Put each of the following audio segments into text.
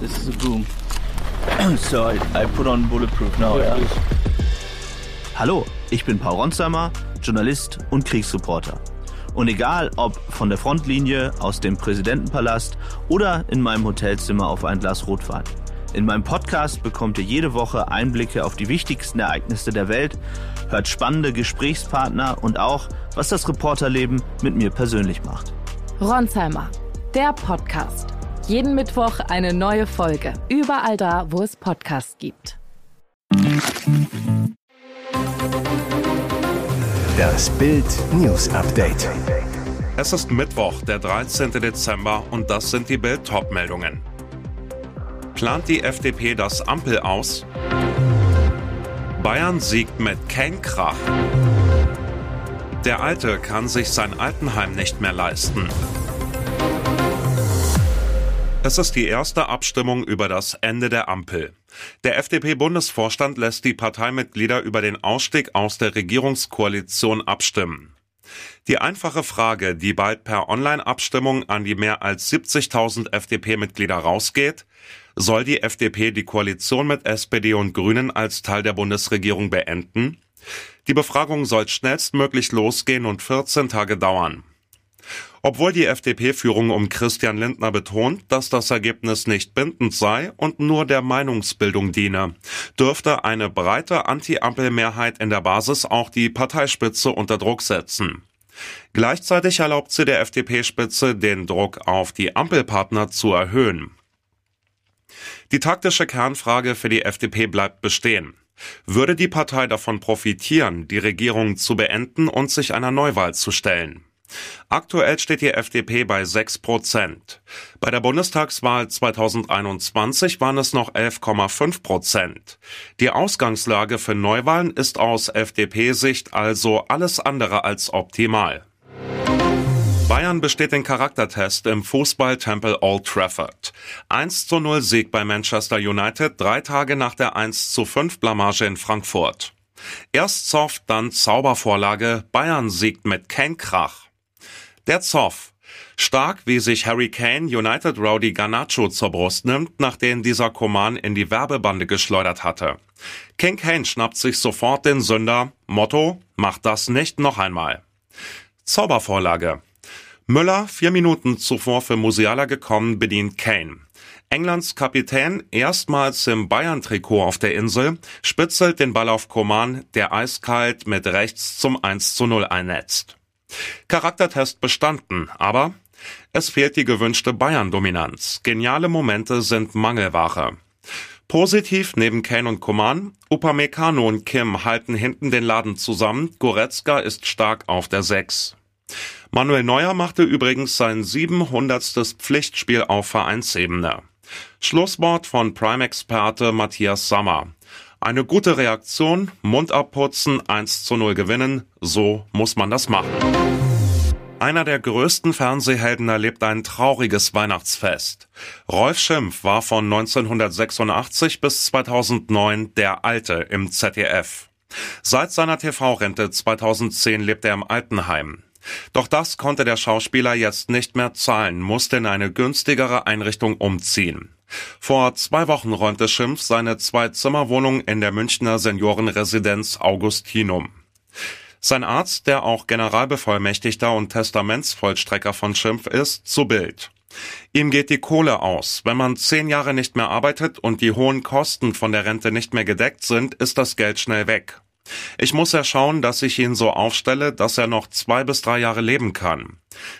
This is a boom. So I put on bulletproof now. Yeah. Hallo, ich bin Paul Ronsheimer, Journalist und Kriegsreporter. Und egal, ob von der Frontlinie, aus dem Präsidentenpalast oder in meinem Hotelzimmer auf ein Glas Rotwein. In meinem Podcast bekommt ihr jede Woche Einblicke auf die wichtigsten Ereignisse der Welt, hört spannende Gesprächspartner und auch, was das Reporterleben mit mir persönlich macht. Ronsheimer, der Podcast. Jeden Mittwoch eine neue Folge. Überall da, wo es Podcasts gibt. Das BILD-News-Update. Es ist Mittwoch, der 13. Dezember und das sind die BILD-Top-Meldungen. Plant die FDP das Ampel aus? Bayern siegt mit Kane-Krach. Der Alte kann sich sein Altenheim nicht mehr leisten. Es ist die erste Abstimmung über das Ende der Ampel. Der FDP-Bundesvorstand lässt die Parteimitglieder über den Ausstieg aus der Regierungskoalition abstimmen. Die einfache Frage, die bald per Online-Abstimmung an die mehr als 70.000 FDP-Mitglieder rausgeht: Soll die FDP die Koalition mit SPD und Grünen als Teil der Bundesregierung beenden? Die Befragung soll schnellstmöglich losgehen und 14 Tage dauern. Obwohl die FDP-Führung um Christian Lindner betont, dass das Ergebnis nicht bindend sei und nur der Meinungsbildung diene, dürfte eine breite Anti-Ampel-Mehrheit in der Basis auch die Parteispitze unter Druck setzen. Gleichzeitig erlaubt sie der FDP-Spitze, den Druck auf die Ampelpartner zu erhöhen. Die taktische Kernfrage für die FDP bleibt bestehen. Würde die Partei davon profitieren, die Regierung zu beenden und sich einer Neuwahl zu stellen? Aktuell steht die FDP bei 6%. Bei der Bundestagswahl 2021 waren es noch 11,5%. Die Ausgangslage für Neuwahlen ist aus FDP-Sicht also alles andere als optimal. Bayern besteht den Charaktertest im Fußballtempel Old Trafford. 1:0 Sieg bei Manchester United, 3 Tage nach der 1:5 Blamage in Frankfurt. Erst Zoff, dann Zaubervorlage, Bayern siegt mit Kane-Krach. Der Zoff. Stark, wie sich Harry Kane United-Rowdy Garnacho zur Brust nimmt, nachdem dieser Comán in die Werbebande geschleudert hatte. King Kane schnappt sich sofort den Sünder. Motto: Mach das nicht noch einmal. Zaubervorlage. Müller, 4 Minuten zuvor für Musiala gekommen, bedient Kane. Englands Kapitän, erstmals im Bayern-Trikot auf der Insel, spitzelt den Ball auf Comán, der eiskalt mit rechts zum 1:0 einnetzt. Charaktertest bestanden, aber es fehlt die gewünschte Bayern-Dominanz. Geniale Momente sind Mangelware. Positiv neben Kane und Comán: Upamecano und Kim halten hinten den Laden zusammen, Goretzka ist stark auf der 6. Manuel Neuer machte übrigens sein 700. Pflichtspiel auf Vereinsebene. Schlusswort von Prime-Experte Matthias Sommer: Eine gute Reaktion, Mund abputzen, 1:0 gewinnen, so muss man das machen. Einer der größten Fernsehhelden erlebt ein trauriges Weihnachtsfest. Rolf Schimpf war von 1986 bis 2009 der Alte im ZDF. Seit seiner TV-Rente 2010 lebt er im Altenheim. Doch das konnte der Schauspieler jetzt nicht mehr zahlen, musste in eine günstigere Einrichtung umziehen. Vor 2 Wochen räumte Schimpf seine 2-Zimmer-Wohnung in der Münchner Seniorenresidenz Augustinum. Sein Arzt, der auch Generalbevollmächtigter und Testamentsvollstrecker von Schimpf ist, zu BILD: Ihm geht die Kohle aus. Wenn man 10 Jahre nicht mehr arbeitet und die hohen Kosten von der Rente nicht mehr gedeckt sind, ist das Geld schnell weg. Ich muss ja schauen, dass ich ihn so aufstelle, dass er noch 2 bis 3 Jahre leben kann.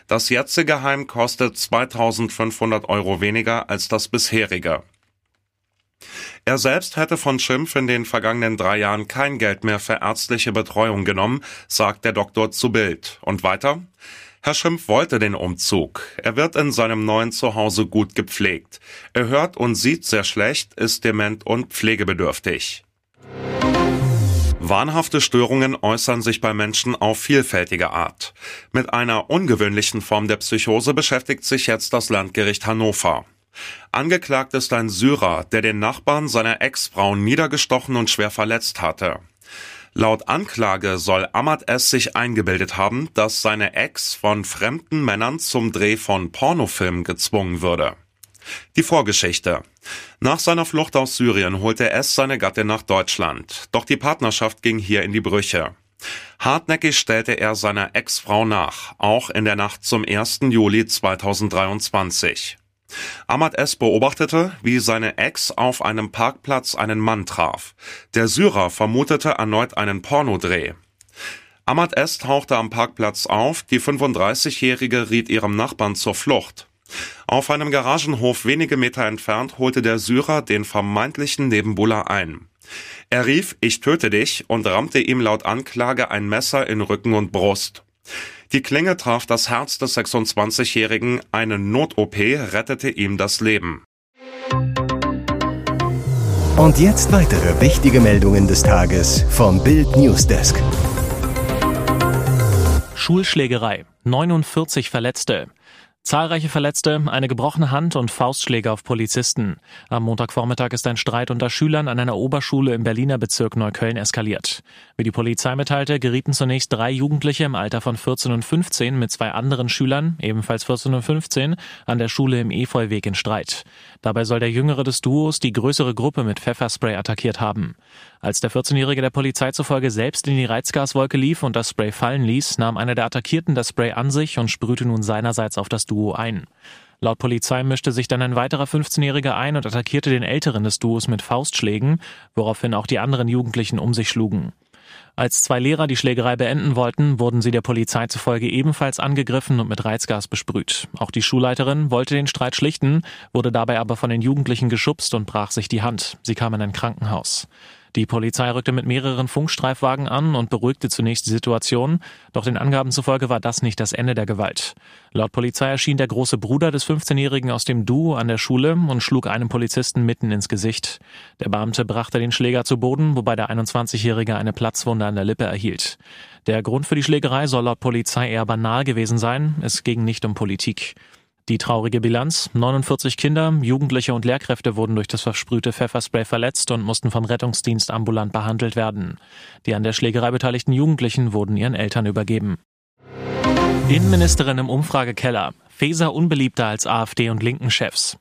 Das jetzige Heim kostet 2.500 € weniger als das bisherige. Er selbst hätte von Schimpf in den vergangenen 3 Jahren kein Geld mehr für ärztliche Betreuung genommen, sagt der Doktor zu BILD. Und weiter: Herr Schimpf wollte den Umzug. Er wird in seinem neuen Zuhause gut gepflegt. Er hört und sieht sehr schlecht, ist dement und pflegebedürftig. Wahnhafte Störungen äußern sich bei Menschen auf vielfältige Art. Mit einer ungewöhnlichen Form der Psychose beschäftigt sich jetzt das Landgericht Hannover. Angeklagt ist ein Syrer, der den Nachbarn seiner Ex-Frau niedergestochen und schwer verletzt hatte. Laut Anklage soll Ahmad S. sich eingebildet haben, dass seine Ex von fremden Männern zum Dreh von Pornofilmen gezwungen würde. Die Vorgeschichte. Nach seiner Flucht aus Syrien holte S. seine Gattin nach Deutschland. Doch die Partnerschaft ging hier in die Brüche. Hartnäckig stellte er seiner Ex-Frau nach, auch in der Nacht zum 1. Juli 2023. Ahmad S. beobachtete, wie seine Ex auf einem Parkplatz einen Mann traf. Der Syrer vermutete erneut einen Pornodreh. Ahmad S. tauchte am Parkplatz auf, die 35-Jährige riet ihrem Nachbarn zur Flucht. Auf einem Garagenhof wenige Meter entfernt holte der Syrer den vermeintlichen Nebenbuhler ein. Er rief „Ich töte dich" und rammte ihm laut Anklage ein Messer in Rücken und Brust. Die Klinge traf das Herz des 26-Jährigen, eine Not-OP rettete ihm das Leben. Und jetzt weitere wichtige Meldungen des Tages vom BILD Newsdesk. Schulschlägerei, 49 Verletzte. Zahlreiche Verletzte, eine gebrochene Hand und Faustschläge auf Polizisten. Am Montagvormittag ist ein Streit unter Schülern an einer Oberschule im Berliner Bezirk Neukölln eskaliert. Wie die Polizei mitteilte, gerieten zunächst 3 Jugendliche im Alter von 14 und 15 mit 2 anderen Schülern, ebenfalls 14 und 15, an der Schule im Efeuweg in Streit. Dabei soll der jüngere des Duos die größere Gruppe mit Pfefferspray attackiert haben. Als der 14-Jährige der Polizei zufolge selbst in die Reizgaswolke lief und das Spray fallen ließ, nahm einer der Attackierten das Spray an sich und sprühte nun seinerseits auf das Duo ein. Laut Polizei mischte sich dann ein weiterer 15-Jähriger ein und attackierte den Älteren des Duos mit Faustschlägen, woraufhin auch die anderen Jugendlichen um sich schlugen. Als 2 Lehrer die Schlägerei beenden wollten, wurden sie der Polizei zufolge ebenfalls angegriffen und mit Reizgas besprüht. Auch die Schulleiterin wollte den Streit schlichten, wurde dabei aber von den Jugendlichen geschubst und brach sich die Hand. Sie kam in ein Krankenhaus. Die Polizei rückte mit mehreren Funkstreifwagen an und beruhigte zunächst die Situation, doch den Angaben zufolge war das nicht das Ende der Gewalt. Laut Polizei erschien der große Bruder des 15-Jährigen aus dem Duo an der Schule und schlug einem Polizisten mitten ins Gesicht. Der Beamte brachte den Schläger zu Boden, wobei der 21-Jährige eine Platzwunde an der Lippe erhielt. Der Grund für die Schlägerei soll laut Polizei eher banal gewesen sein, es ging nicht um Politik. Die traurige Bilanz: 49 Kinder, Jugendliche und Lehrkräfte wurden durch das versprühte Pfefferspray verletzt und mussten vom Rettungsdienst ambulant behandelt werden. Die an der Schlägerei beteiligten Jugendlichen wurden ihren Eltern übergeben. Innenministerin im Umfragekeller. Faeser unbeliebter als AfD- und Linken-Chefs.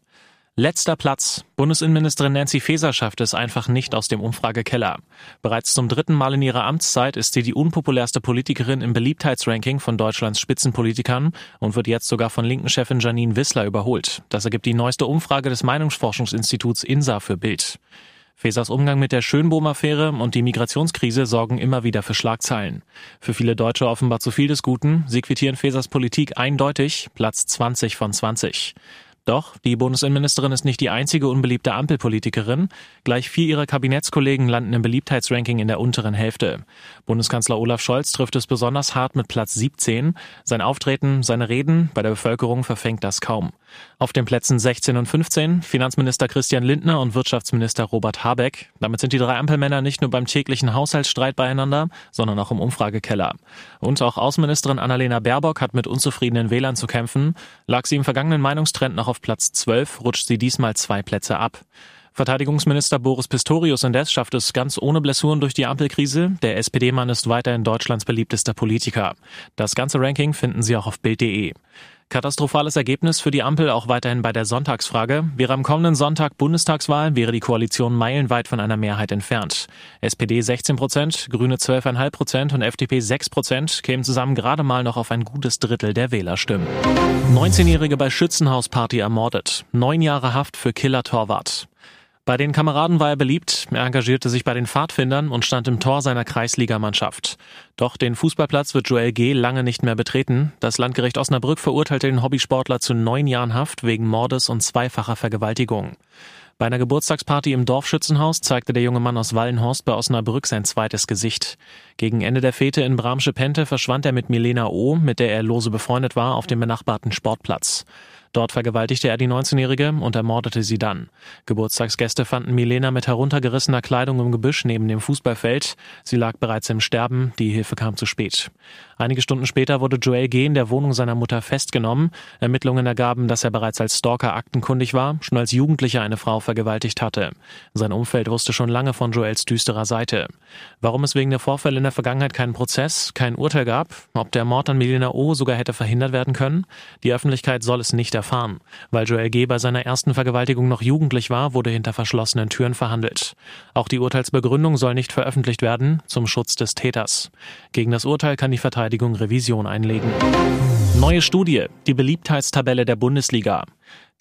Letzter Platz. Bundesinnenministerin Nancy Faeser schafft es einfach nicht aus dem Umfragekeller. Bereits zum 3. Mal in ihrer Amtszeit ist sie die unpopulärste Politikerin im Beliebtheitsranking von Deutschlands Spitzenpolitikern und wird jetzt sogar von Linken-Chefin Janine Wissler überholt. Das ergibt die neueste Umfrage des Meinungsforschungsinstituts INSA für BILD. Faesers Umgang mit der Schönbohm-Affäre und die Migrationskrise sorgen immer wieder für Schlagzeilen. Für viele Deutsche offenbar zu viel des Guten. Sie quittieren Faesers Politik eindeutig, Platz 20 von 20. Doch die Bundesinnenministerin ist nicht die einzige unbeliebte Ampelpolitikerin. Gleich 4 ihrer Kabinettskollegen landen im Beliebtheitsranking in der unteren Hälfte. Bundeskanzler Olaf Scholz trifft es besonders hart mit Platz 17. Sein Auftreten, seine Reden bei der Bevölkerung verfängt das kaum. Auf den Plätzen 16 und 15 Finanzminister Christian Lindner und Wirtschaftsminister Robert Habeck. Damit sind die 3 Ampelmänner nicht nur beim täglichen Haushaltsstreit beieinander, sondern auch im Umfragekeller. Und auch Außenministerin Annalena Baerbock hat mit unzufriedenen Wählern zu kämpfen. Lag sie im vergangenen Meinungstrend noch auf Platz 12, rutscht sie diesmal 2 Plätze ab. Verteidigungsminister Boris Pistorius indes schafft es ganz ohne Blessuren durch die Ampelkrise. Der SPD-Mann ist weiterhin Deutschlands beliebtester Politiker. Das ganze Ranking finden Sie auch auf bild.de. Katastrophales Ergebnis für die Ampel auch weiterhin bei der Sonntagsfrage. Wäre am kommenden Sonntag Bundestagswahl, wäre die Koalition meilenweit von einer Mehrheit entfernt. SPD 16%, Grüne 12,5% und FDP 6% kämen zusammen gerade mal noch auf ein gutes Drittel der Wählerstimmen. 19-Jährige bei Schützenhausparty ermordet. 9 Jahre Haft für Killer-Torwart. Bei den Kameraden war er beliebt, er engagierte sich bei den Pfadfindern und stand im Tor seiner Kreisligamannschaft. Doch den Fußballplatz wird Joel G. lange nicht mehr betreten. Das Landgericht Osnabrück verurteilte den Hobbysportler zu 9 Jahren Haft wegen Mordes und zweifacher Vergewaltigung. Bei einer Geburtstagsparty im Dorfschützenhaus zeigte der junge Mann aus Wallenhorst bei Osnabrück sein zweites Gesicht. Gegen Ende der Fete in Bramsche-Pente verschwand er mit Milena O., mit der er lose befreundet war, auf dem benachbarten Sportplatz. Dort vergewaltigte er die 19-Jährige und ermordete sie dann. Geburtstagsgäste fanden Milena mit heruntergerissener Kleidung im Gebüsch neben dem Fußballfeld. Sie lag bereits im Sterben, die Hilfe kam zu spät. Einige Stunden später wurde Joel G. in der Wohnung seiner Mutter festgenommen. Ermittlungen ergaben, dass er bereits als Stalker aktenkundig war, schon als Jugendlicher eine Frau vergewaltigt hatte. Sein Umfeld wusste schon lange von Joels düsterer Seite. Warum es wegen der Vorfälle in der Vergangenheit keinen Prozess, kein Urteil gab, ob der Mord an Milena O. sogar hätte verhindert werden können, die Öffentlichkeit soll es nicht erfahren. Weil Joel G. bei seiner ersten Vergewaltigung noch jugendlich war, wurde hinter verschlossenen Türen verhandelt. Auch die Urteilsbegründung soll nicht veröffentlicht werden, zum Schutz des Täters. Gegen das Urteil kann die Verteidigung Revision einlegen. Neue Studie, die Beliebtheitstabelle der Bundesliga.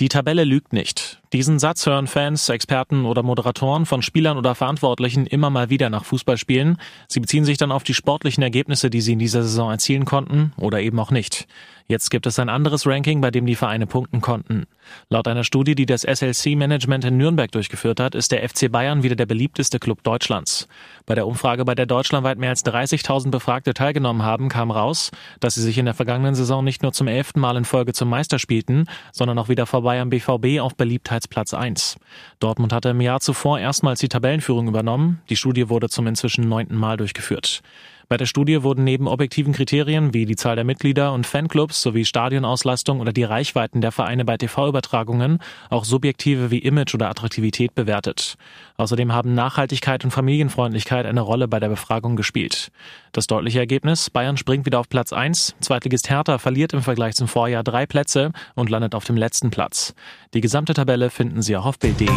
Die Tabelle lügt nicht. Diesen Satz hören Fans, Experten oder Moderatoren von Spielern oder Verantwortlichen immer mal wieder nach Fußballspielen. Sie beziehen sich dann auf die sportlichen Ergebnisse, die sie in dieser Saison erzielen konnten oder eben auch nicht. Jetzt gibt es ein anderes Ranking, bei dem die Vereine punkten konnten. Laut einer Studie, die das SLC-Management in Nürnberg durchgeführt hat, ist der FC Bayern wieder der beliebteste Club Deutschlands. Bei der Umfrage, bei der deutschlandweit mehr als 30.000 Befragte teilgenommen haben, kam raus, dass sie sich in der vergangenen Saison nicht nur zum 11. Mal in Folge zum Meister spielten, sondern auch wieder vorbei am BVB auf Beliebtheitsplatz 1. Dortmund hatte im Jahr zuvor erstmals die Tabellenführung übernommen. Die Studie wurde zum inzwischen 9. Mal durchgeführt. Bei der Studie wurden neben objektiven Kriterien wie die Zahl der Mitglieder und Fanclubs sowie Stadionauslastung oder die Reichweiten der Vereine bei TV-Übertragungen auch subjektive wie Image oder Attraktivität bewertet. Außerdem haben Nachhaltigkeit und Familienfreundlichkeit eine Rolle bei der Befragung gespielt. Das deutliche Ergebnis: Bayern springt wieder auf Platz 1, Zweitligist Hertha verliert im Vergleich zum Vorjahr 3 Plätze und landet auf dem letzten Platz. Die gesamte Tabelle finden Sie auch auf BILD.de.